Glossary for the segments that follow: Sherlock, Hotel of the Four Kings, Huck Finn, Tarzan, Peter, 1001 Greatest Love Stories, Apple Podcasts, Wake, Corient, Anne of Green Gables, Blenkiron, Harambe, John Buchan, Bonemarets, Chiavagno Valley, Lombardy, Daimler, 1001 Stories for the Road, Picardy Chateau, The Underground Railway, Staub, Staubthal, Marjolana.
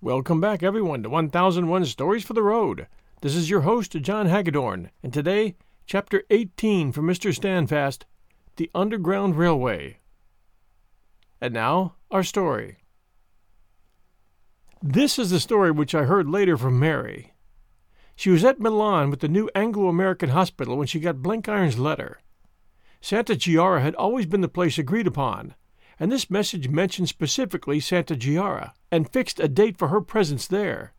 Welcome back, everyone, to 1001 Stories for the Road. This is your host, John Hagedorn, and today, Chapter 18 from Mr. Standfast, The Underground Railway. And now, our story. This is the story which I heard later from Mary. She was at Milan with the new Anglo-American Hospital when she got Blenkiron's letter. Santa Chiara had always been the place agreed upon, and this message mentioned specifically Santa Chiara, and fixed a date for her presence there.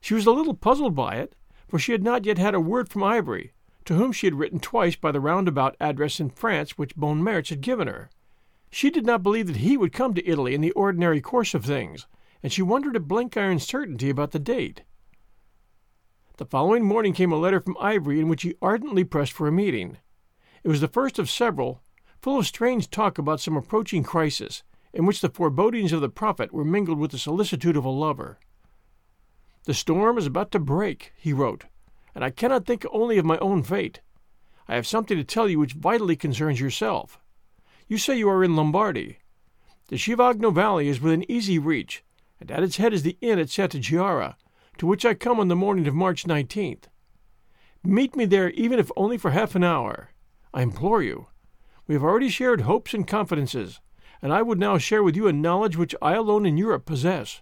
She was a little puzzled by it, for she had not yet had a word from Ivery, to whom she had written twice by the roundabout address in France which Bonemarets had given her. She did not believe that he would come to Italy in the ordinary course of things, and she wondered at Blenkiron's certainty about the date. The following morning came a letter from Ivery in which he ardently pressed for a meeting. It was the first of several, full of strange talk about some approaching crisis, in which the forebodings of the prophet were mingled with the solicitude of a lover. "The storm is about to break," he wrote, "and I cannot think only of my own fate. I have something to tell you which vitally concerns yourself. You say you are in Lombardy. The Chiavagno Valley is within easy reach, and at its head is the inn at Santa Chiara, to which I come on the morning of March 19th. Meet me there even if only for half an hour. I implore you. We have already shared hopes and confidences, and I would now share with you a knowledge which I alone in Europe possess.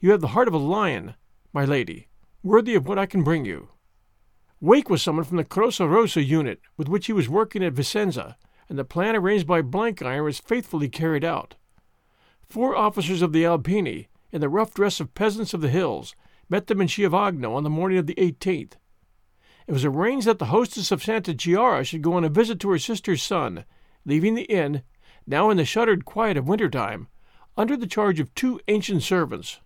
You have the heart of a lion, my lady, worthy of what I can bring you." Wake was summoned from the Croce Rossa unit with which he was working at Vicenza, and the plan arranged by Blenkiron was faithfully carried out. 4 officers of the Alpini, in the rough dress of peasants of the hills, met them in Chiavagno on the morning of the 18th. It was arranged that the hostess of Santa Chiara should go on a visit to her sister's son, leaving the inn, now in the shuttered quiet of wintertime, under the charge of 2 ancient servants.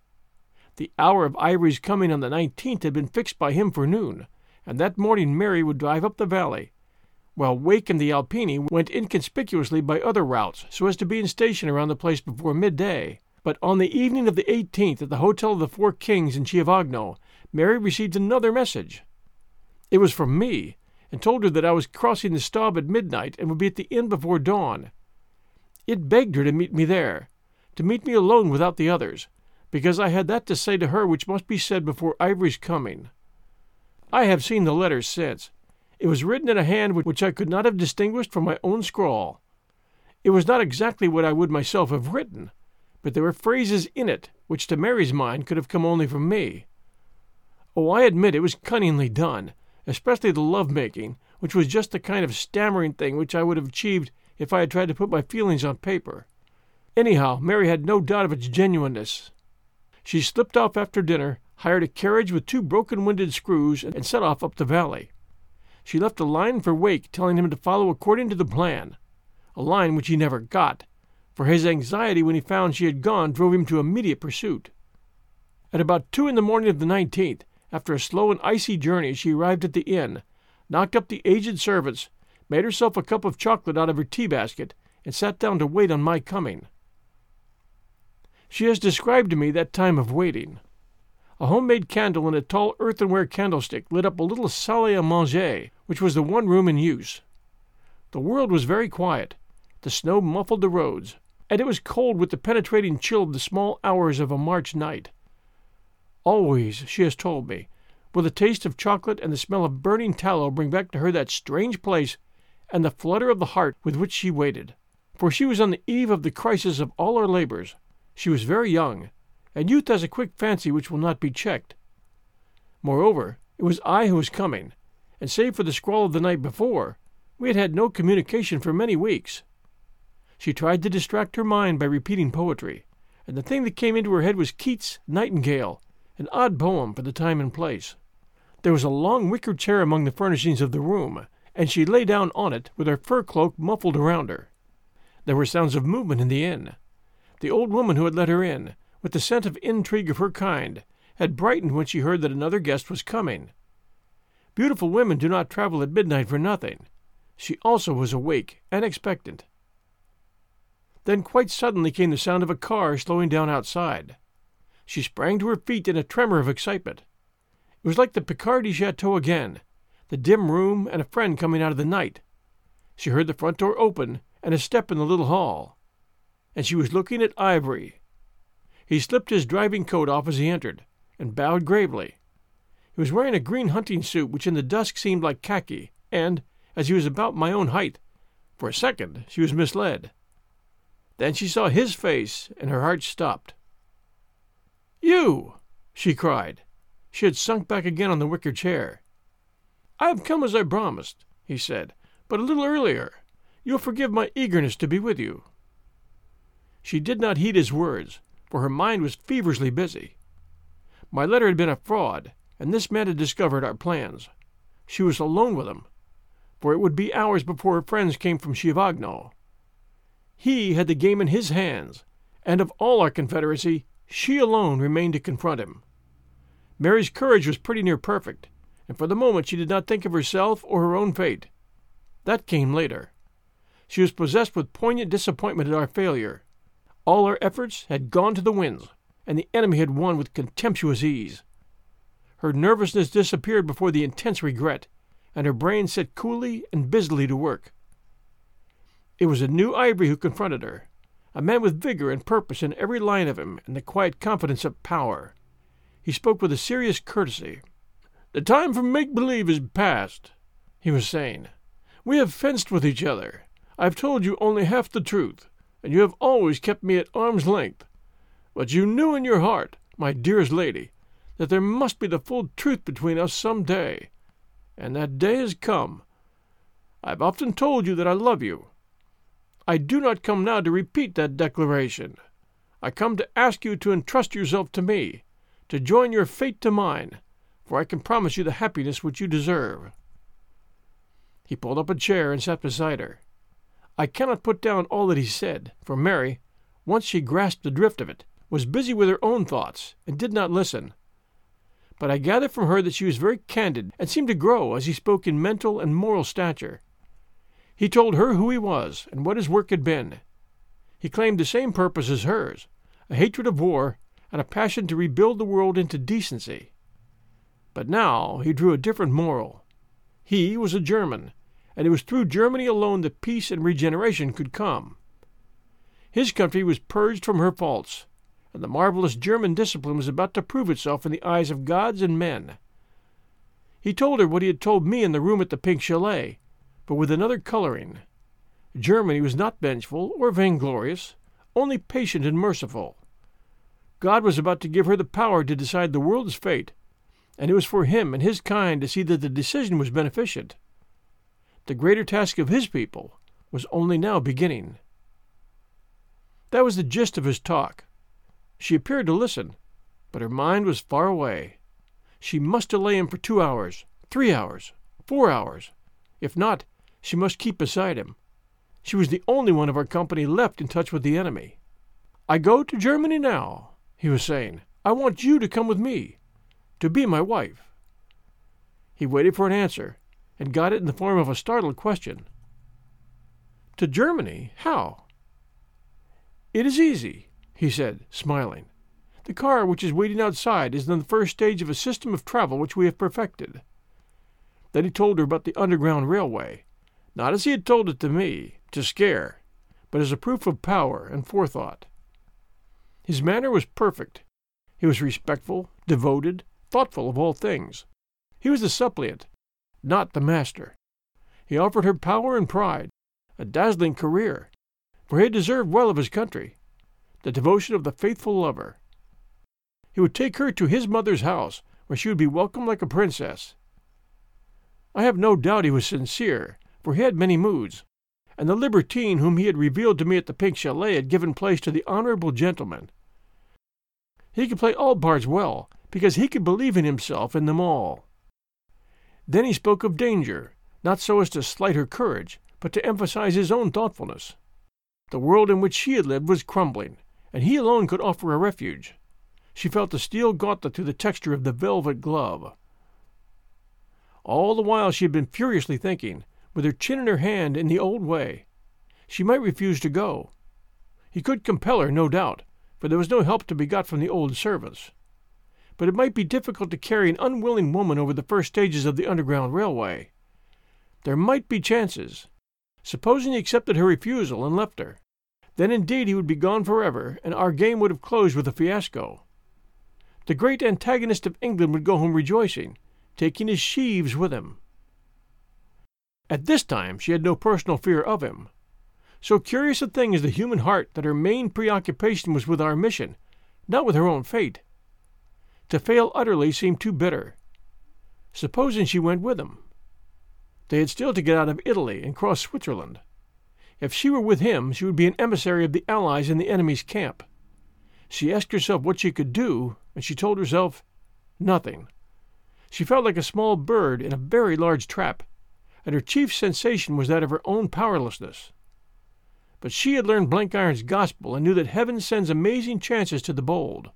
The hour of Ivory's coming on the 19th had been fixed by him for noon, and that morning Mary would drive up the valley, while Wake and the Alpini went inconspicuously by other routes so as to be in station around the place before midday. But on the evening of the 18th at the Hotel of the Four Kings in Chiavagno, Mary received another message. It was from me, and told her that I was crossing the Staub at midnight and would be at the inn before dawn. It begged her to meet me there, to meet me alone without the others, because I had that to say to her which must be said before Ivory's coming. I have seen the letter since. It was written in a hand which I could not have distinguished from my own scrawl. It was not exactly what I would myself have written, but there were phrases in it which to Mary's mind could have come only from me. Oh, I admit it was cunningly done, especially the love-making, which was just the kind of stammering thing which I would have achieved if I had tried to put my feelings on paper. Anyhow, Mary had no doubt of its genuineness. She slipped off after dinner, hired a carriage with 2 broken-winded screws, and set off up the valley. She left a line for Wake, telling him to follow according to the plan, a line which he never got, for his anxiety when he found she had gone drove him to immediate pursuit. At about 2 in the morning of the 19th, after a slow and icy journey, she arrived at the inn, knocked up the aged servants, made herself a cup of chocolate out of her tea-basket, and sat down to wait on my coming. She has described to me that time of waiting. A homemade candle in a tall earthenware candlestick lit up a little salle à manger, which was the one room in use. The world was very quiet. The snow muffled the roads, and it was cold with the penetrating chill of the small hours of a March night. Always, she has told me, will the taste of chocolate and the smell of burning tallow bring back to her that strange place and the flutter of the heart with which she waited. For she was on the eve of the crisis of all her labors. She was very young, and youth has a quick fancy which will not be checked. Moreover, it was I who was coming, and save for the squall of the night before, we had had no communication for many weeks. She tried to distract her mind by repeating poetry, and the thing that came into her head was Keats' Nightingale, an odd poem for the time and place. There was a long wicker chair among the furnishings of the room, and she lay down on it with her fur cloak muffled around her. There were sounds of movement in the inn. The old woman who had let her in, with the scent of intrigue of her kind, had brightened when she heard that another guest was coming. Beautiful women do not travel at midnight for nothing. She also was awake and expectant. Then quite suddenly came the sound of a car slowing down outside. She sprang to her feet in a tremor of excitement. It was like the Picardy Chateau again, the dim room and a friend coming out of the night. She heard the front door open and a step in the little hall, and she was looking at Ivery. He slipped his driving coat off as he entered, and bowed gravely. He was wearing a green hunting suit which in the dusk seemed like khaki, and, as he was about my own height, for a second she was misled. Then she saw his face, and her heart stopped. "You!" she cried. She had sunk back again on the wicker chair. "I have come as I promised," he said, "but a little earlier. You'll forgive my eagerness to be with you." She did not heed his words, for her mind was feverishly busy. My letter had been a fraud, and this man had discovered our plans. She was alone with him, for it would be hours before her friends came from Chiavagno. He had the game in his hands, and of all our confederacy, she alone remained to confront him. Mary's courage was pretty near perfect, and for the moment she did not think of herself or her own fate. That came later. She was possessed with poignant disappointment at our failure. All our efforts had gone to the winds, and the enemy had won with contemptuous ease. Her nervousness disappeared before the intense regret, and her brain set coolly and busily to work. It was a new Ivery who confronted her, a man with vigor and purpose in every line of him and the quiet confidence of power. He spoke with a serious courtesy. "The time for make-believe is past," he was saying. "We have fenced with each other. I have told you only half the truth, and you have always kept me at arm's length. But you knew in your heart, my dearest lady, that there must be the full truth between us some day, and that day has come. I have often told you that I love you. I do not come now to repeat that declaration. I come to ask you to entrust yourself to me, to join your fate to mine, for I can promise you the happiness which you deserve." He pulled up a chair and sat beside her. I cannot put down all that he said, for Mary, once she grasped the drift of it, was busy with her own thoughts and did not listen. But I gather from her that she was very candid and seemed to grow as he spoke in mental and moral stature. He told her who he was and what his work had been. He claimed the same purpose as hers, a hatred of war and a passion to rebuild the world into decency. But now he drew a different moral. He was a German, and it was through Germany alone that peace and regeneration could come. His country was purged from her faults, and the marvelous German discipline was about to prove itself in the eyes of gods and men. He told her what he had told me in the room at the Pink Chalet, but with another coloring. Germany was not vengeful or vainglorious, only patient and merciful. God was about to give her the power to decide the world's fate, and it was for him and his kind to see that the decision was beneficent. The greater task of his people was only now beginning. That was the gist of his talk. She appeared to listen, but her mind was far away. She must delay him for 2 hours, 3 hours, 4 hours. If not, she must keep beside him. She was the only one of our company left in touch with the enemy. "I go to Germany now," he was saying. "I want you to come with me, to be my wife." He waited for an answer, and got it in the form of a startled question. "To Germany? How?" "It is easy," he said, smiling. "The car which is waiting outside is in the first stage of a system of travel which we have perfected." Then he told her about the Underground Railway, not as he had told it to me, to scare, but as a proof of power and forethought. His manner was perfect. He was respectful, devoted, thoughtful of all things. He was the suppliant, not the master. He offered her power and pride, a dazzling career, for he had deserved well of his country, the devotion of the faithful lover. He would take her to his mother's house, where she would be welcomed like a princess. I have no doubt he was sincere, for he had many moods, and the libertine whom he had revealed to me at the Pink Chalet had given place to the honorable gentleman. He could play all parts well, because he could believe in himself in them all. Then he spoke of danger, not so as to slight her courage, but to emphasize his own thoughtfulness. The world in which she had lived was crumbling, and he alone could offer a refuge. She felt the steel gauntlet through the texture of the velvet glove. All the while she had been furiously thinking, with her chin in her hand in the old way. She might refuse to go. He could compel her, no doubt, for there was no help to be got from the old servants. But it might be difficult to carry an unwilling woman over the first stages of the Underground Railway. There might be chances. Supposing he accepted her refusal and left her, then indeed he would be gone forever, and our game would have closed with a fiasco. The great antagonist of England would go home rejoicing, taking his sheaves with him. At this time she had no personal fear of him. So curious a thing is the human heart that her main preoccupation was with our mission, not with her own fate. To fail utterly seemed too bitter. Supposing she went with him. They had still to get out of Italy and cross Switzerland. If she were with him, she would be an emissary of the Allies in the enemy's camp. She asked herself what she could do, and she told herself nothing. She felt like a small bird in a very large trap, and her chief sensation was that of her own powerlessness. But she had learned Blenkiron's gospel and knew that heaven sends amazing chances to the bold.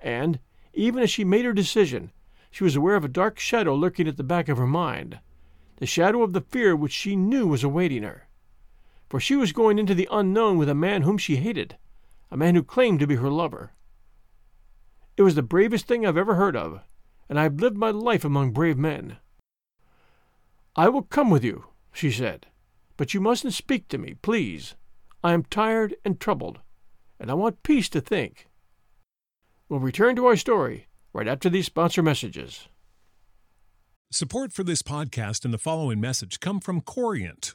And, even as she made her decision, she was aware of a dark shadow lurking at the back of her mind, the shadow of the fear which she knew was awaiting her. For she was going into the unknown with a man whom she hated, a man who claimed to be her lover. It was the bravest thing I've ever heard of, and I have lived my life among brave men. "I will come with you," she said, "but you mustn't speak to me, please. I am tired and troubled, and I want peace to think." We'll return to our story right after these sponsor messages. Support for this podcast and the following message come from Corient.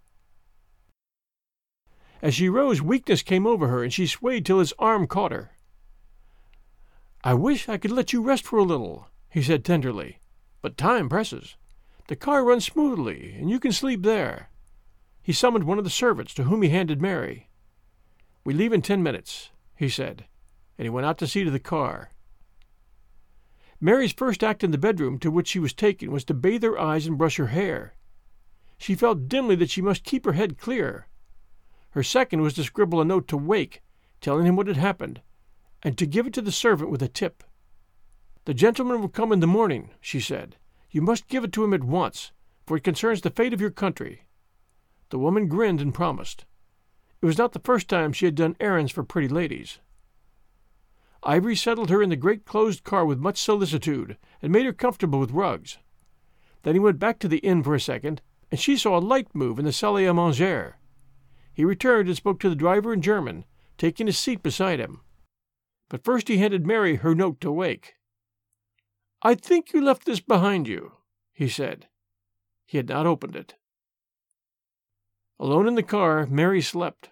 As she rose, weakness came over her, and she swayed till his arm caught her. "I wish I could let you rest for a little," he said tenderly, "but time presses. The car runs smoothly, and you can sleep there." He summoned one of the servants, to whom he handed Mary. "We leave in 10 minutes," he said, and he went out to see to the car. Mary's first act in the bedroom to which she was taken was to bathe her eyes and brush her hair. She felt dimly that she must keep her head clear. Her second was to scribble a note to Wake, telling him what had happened, and to give it to the servant with a tip. "The gentleman will come in the morning," she said. "You must give it to him at once, for it concerns the fate of your country." The woman grinned and promised. It was not the first time she had done errands for pretty ladies. Ivery settled her in the great closed car with much solicitude, and made her comfortable with rugs. Then he went back to the inn for a second, and she saw a light move in the salle à manger. He returned and spoke to the driver in German, taking his seat beside him. But first he handed Mary her note to Wake. "I think you left this behind you," he said. He had not opened it. Alone in the car, Mary slept.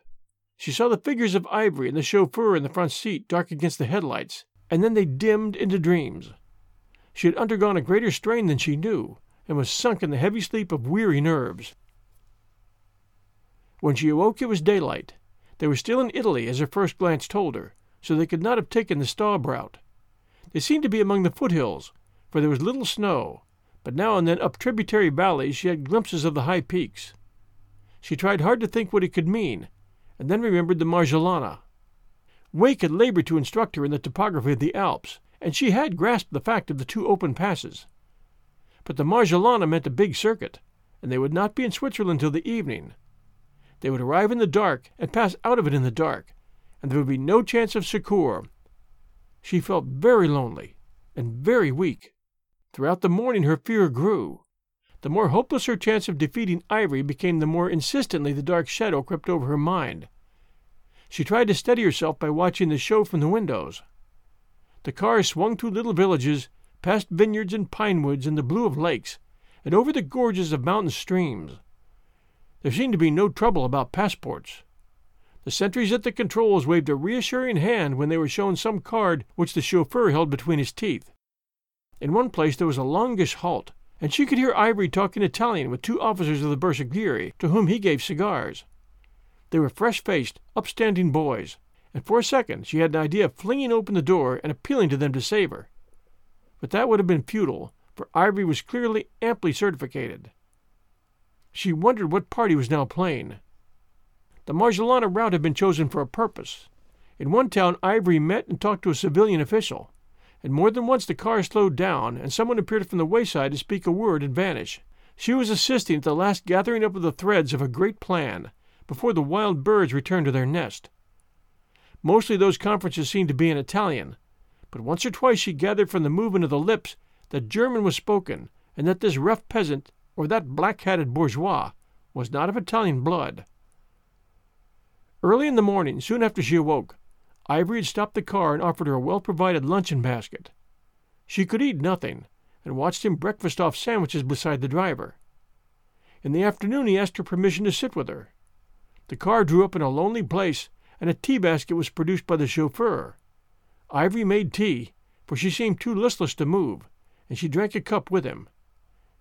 She saw the figures of Ivery and the chauffeur in the front seat dark against the headlights, and then they dimmed into dreams. She had undergone a greater strain than she knew, and was sunk in the heavy sleep of weary nerves. When she awoke it was daylight. They were still in Italy, as her first glance told her, so they could not have taken the Staub route. They seemed to be among the foothills, for there was little snow, but now and then up tributary valleys she had glimpses of the high peaks. She tried hard to think what it could mean, and then remembered the Marjolana. Wake had laboured to instruct her in the topography of the Alps, and she had grasped the fact of the two open passes. But the Marjolana meant a big circuit, and they would not be in Switzerland till the evening. They would arrive in the dark and pass out of it in the dark, and there would be no chance of succour. She felt very lonely and very weak. Throughout the morning her fear grew. The more hopeless her chance of defeating Ivery became, the more insistently the dark shadow crept over her mind. She tried to steady herself by watching the show from the windows. The car swung through little villages, past vineyards and pine woods and the blue of lakes, and over the gorges of mountain streams. There seemed to be no trouble about passports. The sentries at the controls waved a reassuring hand when they were shown some card which the chauffeur held between his teeth. In one place there was a longish halt, and she could hear Ivery talking Italian with two officers of the Bersaglieri, to whom he gave cigars. They were fresh-faced, upstanding boys, and for a second she had an idea of flinging open the door and appealing to them to save her. But that would have been futile, for Ivery was clearly amply certificated. She wondered what party was now playing. The Marjolana route had been chosen for a purpose. In one town Ivery met and talked to a civilian official, and more than once the car slowed down and someone appeared from the wayside to speak a word and vanish. She was assisting at the last gathering up of the threads of a great plan, before the wild birds returned to their nest. Mostly those conferences seemed to be in Italian, but once or twice she gathered from the movement of the lips that German was spoken, and that this rough peasant, or that black-hatted bourgeois, was not of Italian blood. Early in the morning, soon after she awoke, Ivery had stopped the car and offered her a well-provided luncheon basket. She could eat nothing, and watched him breakfast off sandwiches beside the driver. In the afternoon he asked her permission to sit with her. The car drew up in a lonely place, and a tea-basket was produced by the chauffeur. Ivery made tea, for she seemed too listless to move, and she drank a cup with him.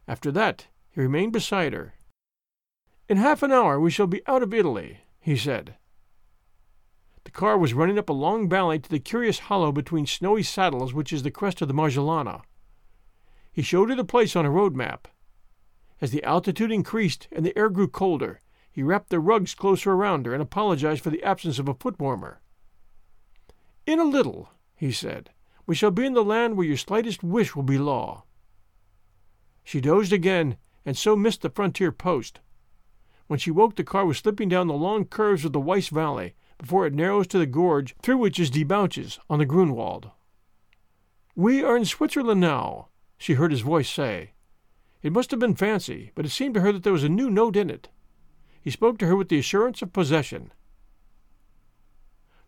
After that, he remained beside her. "In half an hour we shall be out of Italy," he said. The car was running up a long valley to the curious hollow between snowy saddles which is the crest of the Marjolana. He showed her the place on a road map. As the altitude increased and the air grew colder, he wrapped the rugs closer around her and apologized for the absence of a foot warmer. "In a little," he said, "we shall be in the land where your slightest wish will be law." She dozed again, and so missed the frontier post. When she woke the car was slipping down the long curves of the Weiss Valley before it narrows to the gorge through which it debouches on the Grünewald. "We are in Switzerland now," she heard his voice say. It must have been fancy, but it seemed to her that there was a new note in it. He spoke to her with the assurance of possession.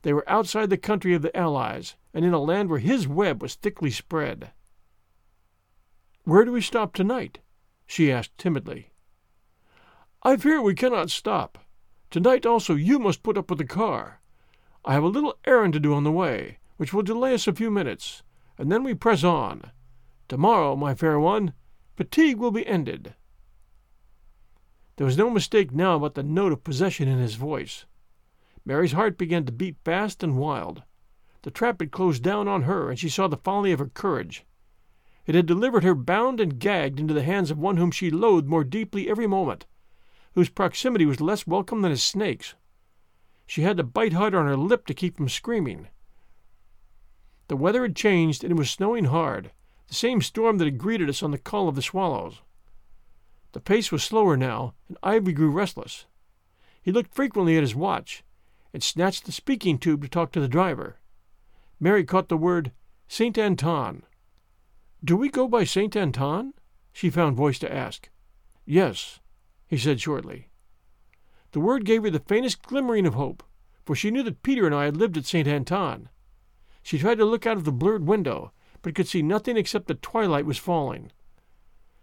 They were outside the country of the Allies, and in a land where his web was thickly spread. "Where do we stop tonight?" she asked timidly. "I fear we cannot stop. Tonight also you must put up with the car. I have a little errand to do on the way, which will delay us a few minutes, and then we press on. Tomorrow, my fair one, fatigue will be ended." There was no mistake now about the note of possession in his voice. Mary's heart began to beat fast and wild. The trap had closed down on her, and she saw the folly of her courage. It had delivered her bound and gagged into the hands of one whom she loathed more deeply every moment, whose proximity was less welcome than a snake's. She had to bite hard on her lip to keep from screaming. The weather had changed, and it was snowing hard, the same storm that had greeted us on the call of the swallows. The pace was slower now, and Ivery grew restless. He looked frequently at his watch, and snatched the speaking tube to talk to the driver. Mary caught the word Saint Anton. "Do we go by Saint Anton?" she found voice to ask. "Yes," he said shortly. The word gave her the faintest glimmering of hope, for she knew that Peter and I had lived at Saint Anton. She tried to look out of the blurred window, but could see nothing except that twilight was falling.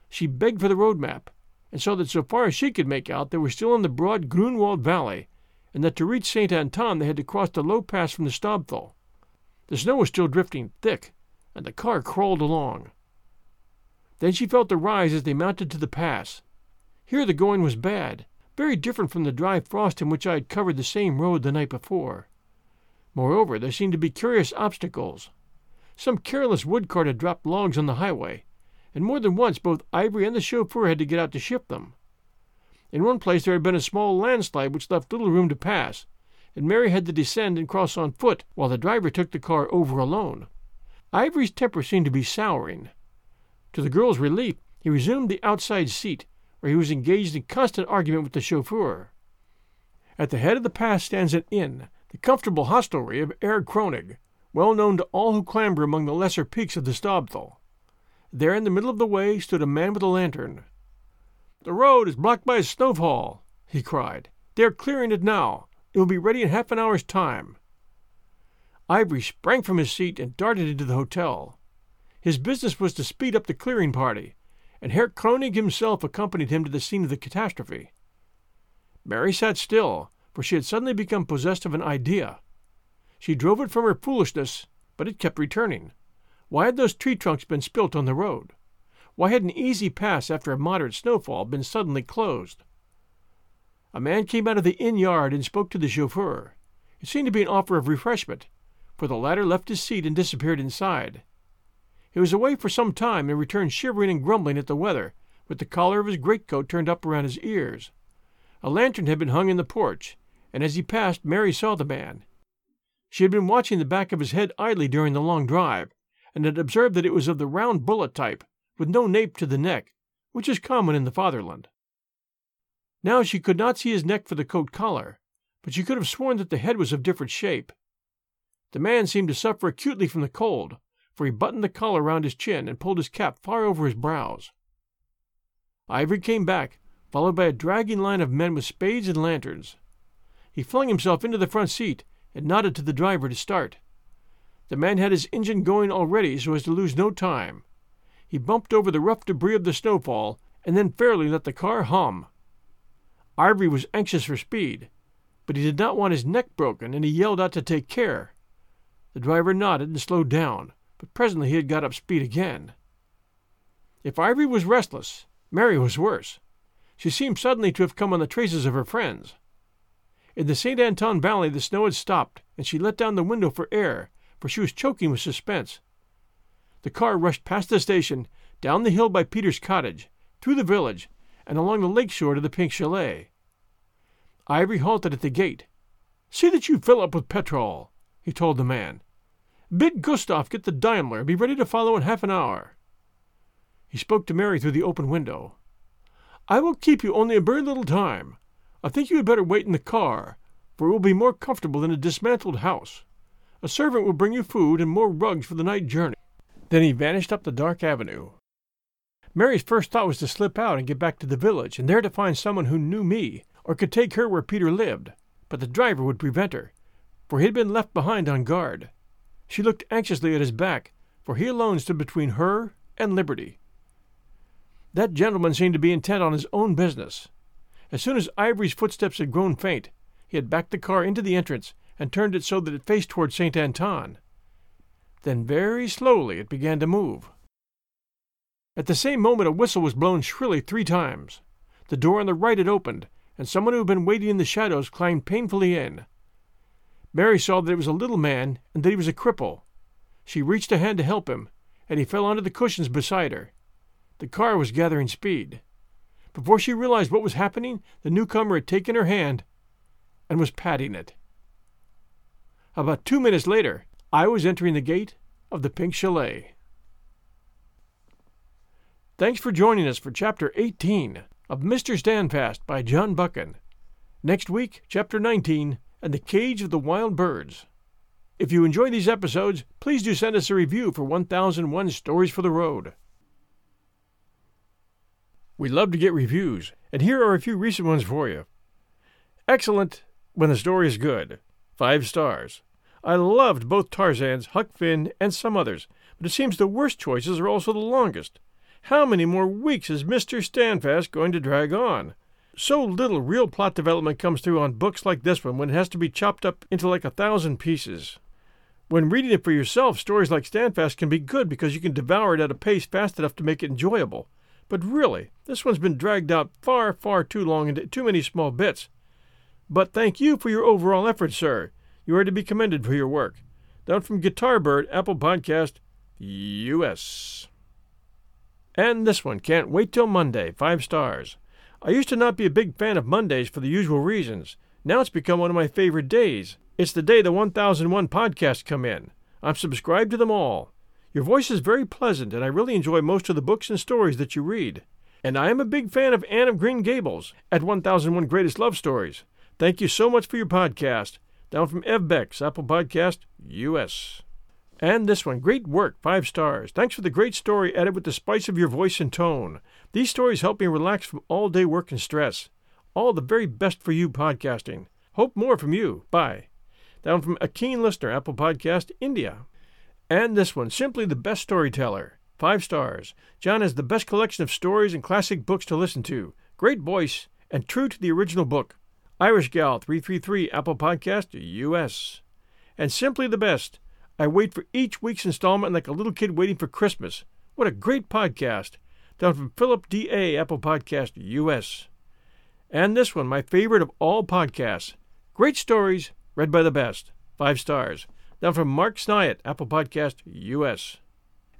She begged for the road map, and saw that so far as she could make out they were still in the broad Grünewald Valley, and that to reach Saint Anton they had to cross the low pass from the Staubthal. The snow was still drifting thick, and the car crawled along. Then she felt the rise as they mounted to the pass. Here the going was bad, very different from the dry frost in which I had covered the same road the night before. Moreover, there seemed to be curious obstacles. Some careless wood cart had dropped logs on the highway, and more than once both Ivery and the chauffeur had to get out to shift them. In one place there had been a small landslide which left little room to pass, and Mary had to descend and cross on foot while the driver took the car over alone. Ivory's temper seemed to be souring. To the girl's relief, he resumed the outside seat, where he was engaged in constant argument with the chauffeur. At the head of the pass stands an inn, the comfortable hostelry of Herr Kronig, well known to all who clamber among the lesser peaks of the Staubthal. There in the middle of the way stood a man with a lantern. "The road is blocked by a snowfall," he cried. "They are clearing it now. It will be ready in half an hour's time." Ivery sprang from his seat and darted into the hotel. His business was to speed up the clearing party, and Herr Kronig himself accompanied him to the scene of the catastrophe. Mary sat still, for she had suddenly become possessed of an idea. She drove it from her foolishness, but it kept returning. Why had those tree trunks been spilt on the road? Why had an easy pass after a moderate snowfall been suddenly closed? A man came out of the inn yard and spoke to the chauffeur. It seemed to be an offer of refreshment, for the latter left his seat and disappeared inside. He was away for some time and returned shivering and grumbling at the weather, with the collar of his greatcoat turned up around his ears. A lantern had been hung in the porch, and as he passed Mary saw the man. She had been watching the back of his head idly during the long drive, and had observed that it was of the round bullet type, with no nape to the neck, which is common in the fatherland. Now she could not see his neck for the coat collar, but she could have sworn that the head was of different shape. The man seemed to suffer acutely from the cold, for he buttoned the collar round his chin and pulled his cap far over his brows. Ivery came back, followed by a dragging line of men with spades and lanterns. He flung himself into the front seat and nodded to the driver to start. The man had his engine going already so as to lose no time. He bumped over the rough debris of the snowfall, and then fairly let the car hum. Ivery was anxious for speed, but he did not want his neck broken, and he yelled out to take care. The driver nodded and slowed down, but presently he had got up speed again. If Ivery was restless, Mary was worse. She seemed suddenly to have come on the traces of her friends. In the Saint Anton Valley the snow had stopped, and she let down the window for air, for she was choking with suspense. The car rushed past the station, down the hill by Peter's cottage, through the village, and along the lake shore to the Pink Chalet. Ivery halted at the gate. "See that you fill up with petrol," he told the man. "Bid Gustav get the Daimler and be ready to follow in half an hour." He spoke to Mary through the open window. "I will keep you only a very little time. I think you had better wait in the car, for it will be more comfortable than a dismantled house. A servant will bring you food and more rugs for the night journey." Then he vanished up the dark avenue. Mary's first thought was to slip out and get back to the village, and there to find someone who knew me, or could take her where Peter lived. But the driver would prevent her, for he had been left behind on guard. She looked anxiously at his back, for he alone stood between her and liberty. That gentleman seemed to be intent on his own business. As soon as Ivory's footsteps had grown faint, he had backed the car into the entrance and turned it so that it faced toward Saint Anton. Then very slowly it began to move. At the same moment a whistle was blown shrilly 3 times. The door on the right had opened, and someone who had been waiting in the shadows climbed painfully in. Mary saw that it was a little man, and that he was a cripple. She reached a hand to help him, and he fell onto the cushions beside her. The car was gathering speed. Before she realized what was happening, the newcomer had taken her hand and was patting it. About 2 minutes later, I was entering the gate of the Pink Chalet. Thanks for joining us for Chapter 18 of Mr. Standfast by John Buchan. Next week, Chapter 19 and The Cage of the Wild Birds. If you enjoy these episodes, please do send us a review for 1001 Stories for the Road. We love to get reviews, and here are a few recent ones for you. Excellent when the story is good. 5 stars. I loved both Tarzan's, Huck Finn, and some others, but it seems the worst choices are also the longest. How many more weeks is Mr. Standfast going to drag on? So little real plot development comes through on books like this one when it has to be chopped up into like 1,000 pieces. When reading it for yourself, stories like Standfast can be good because you can devour it at a pace fast enough to make it enjoyable. But really, this one's been dragged out far, far too long into too many small bits. But thank you for your overall effort, sir. You are to be commended for your work. Down from Guitar Bird, Apple Podcast, U.S. And this one, Can't Wait Till Monday, 5 stars. I used to not be a big fan of Mondays for the usual reasons. Now it's become one of my favorite days. It's the day the 1001 podcasts come in. I'm subscribed to them all. Your voice is very pleasant, and I really enjoy most of the books and stories that you read. And I am a big fan of Anne of Green Gables at 1001 Greatest Love Stories. Thank you so much for your podcast. Down from Evbex, Apple Podcast, U.S. And this one, great work, 5 stars. Thanks for the great story added with the spice of your voice and tone. These stories help me relax from all-day work and stress. All the very best for you podcasting. Hope more from you. Bye. Down from a keen listener, Apple Podcast, India. And this one, simply the best storyteller. 5 stars. John has the best collection of stories and classic books to listen to. Great voice and true to the original book. Irish Gal 333, Apple Podcast, U.S. And simply the best. I wait for each week's installment like a little kid waiting for Christmas. What a great podcast. Down from Philip D.A., Apple Podcast, U.S. And this one, my favorite of all podcasts. Great stories, read by the best. 5 stars. Down from Mark Snyett, Apple Podcast, U.S.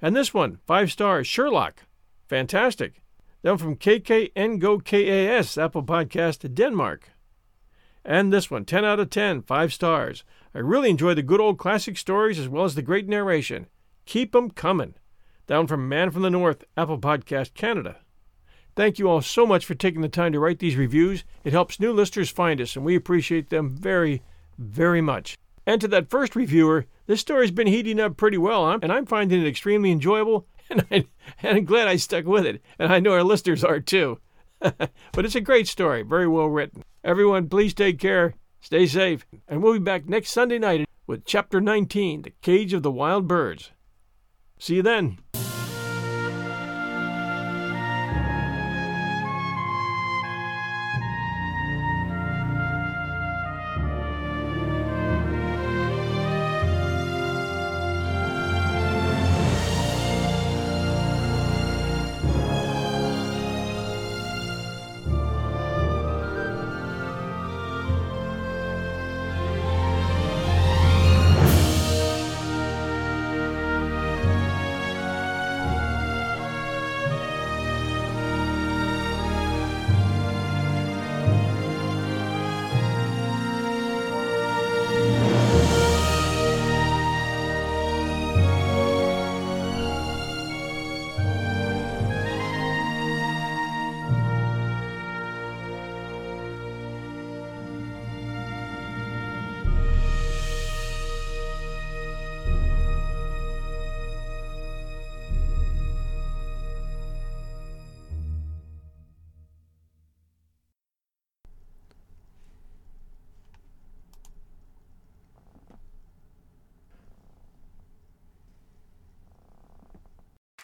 And this one, 5 stars, Sherlock. Fantastic. Down from KKNGOKAS, Apple Podcast, Denmark. And this one, 10 out of 10, 5 stars. I really enjoy the good old classic stories as well as the great narration. Keep 'em coming. Down from Man from the North, Apple Podcast, Canada. Thank you all so much for taking the time to write these reviews. It helps new listeners find us, and we appreciate them very, very much. And to that first reviewer, this story's been heating up pretty well, and I'm finding it extremely enjoyable, and I'm glad I stuck with it. And I know our listeners are too. But it's a great story, very well written. Everyone, please take care, stay safe, and we'll be back next Sunday night with Chapter 19, The Cage of the Wild Birds. See you then.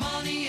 money.